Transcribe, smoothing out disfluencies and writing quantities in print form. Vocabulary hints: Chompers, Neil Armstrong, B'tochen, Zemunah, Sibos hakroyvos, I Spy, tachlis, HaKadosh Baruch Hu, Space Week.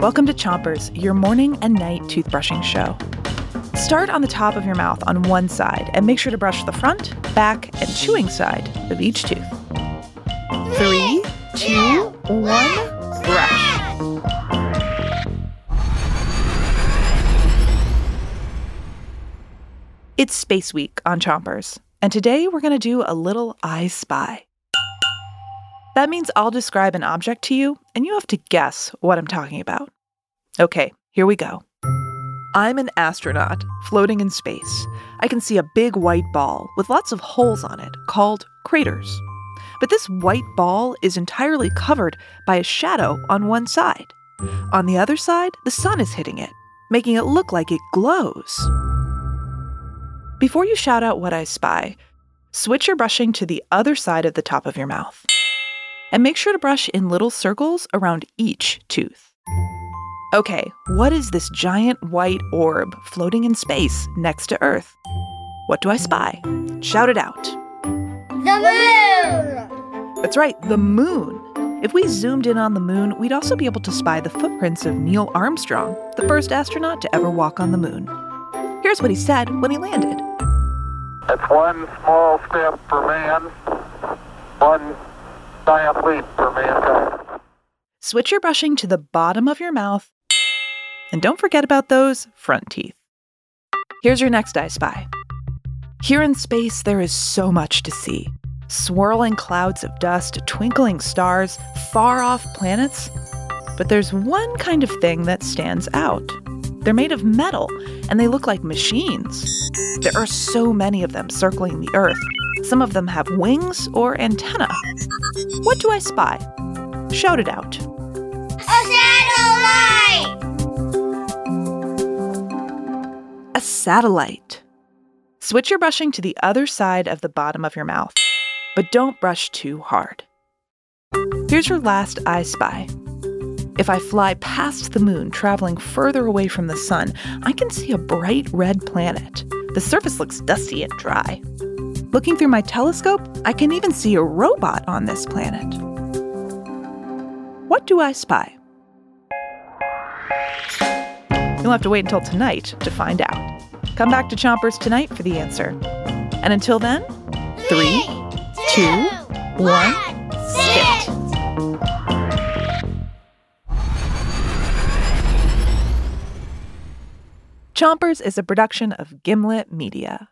Welcome to Chompers, your morning and night toothbrushing show. Start on the top of your mouth on one side and make sure to brush the front, back, and chewing side of each tooth. 3, 2, 1, brush. It's Space Week on Chompers, and today we're going to do a little I Spy. That means I'll describe an object to you, and you have to guess what I'm talking about. Okay, here we go. I'm an astronaut floating in space. I can see a big white ball with lots of holes on it called craters. But this white ball is entirely covered by a shadow on one side. On the other side, the sun is hitting it, making it look like it glows. Before you shout out what I spy, switch your brushing to the other side of the top of your mouth. And make sure to brush in little circles around each tooth. Okay, what is this giant white orb floating in space next to Earth? What do I spy? Shout it out. The moon! That's right, the moon. If we zoomed in on the moon, we'd also be able to spy the footprints of Neil Armstrong, the first astronaut to ever walk on the moon. Here's what he said when he landed. It's one small step for man, one giant leap for mankind. Switch your brushing to the bottom of your mouth, and don't forget about those front teeth. Here's your next I Spy. Here in space, there is so much to see. Swirling clouds of dust, twinkling stars, far-off planets. But there's one kind of thing that stands out. They're made of metal, and they look like machines. There are so many of them circling the Earth. Some of them have wings or antennae. What do I spy? Shout it out. A satellite! A satellite. Switch your brushing to the other side of the bottom of your mouth, but don't brush too hard. Here's your last I Spy. If I fly past the moon, traveling further away from the sun, I can see a bright red planet. The surface looks dusty and dry. Looking through my telescope, I can even see a robot on this planet. What do I spy? You'll have to wait until tonight to find out. Come back to Chompers tonight for the answer. And until then, 3, 2, 1, sit. Chompers is a production of Gimlet Media.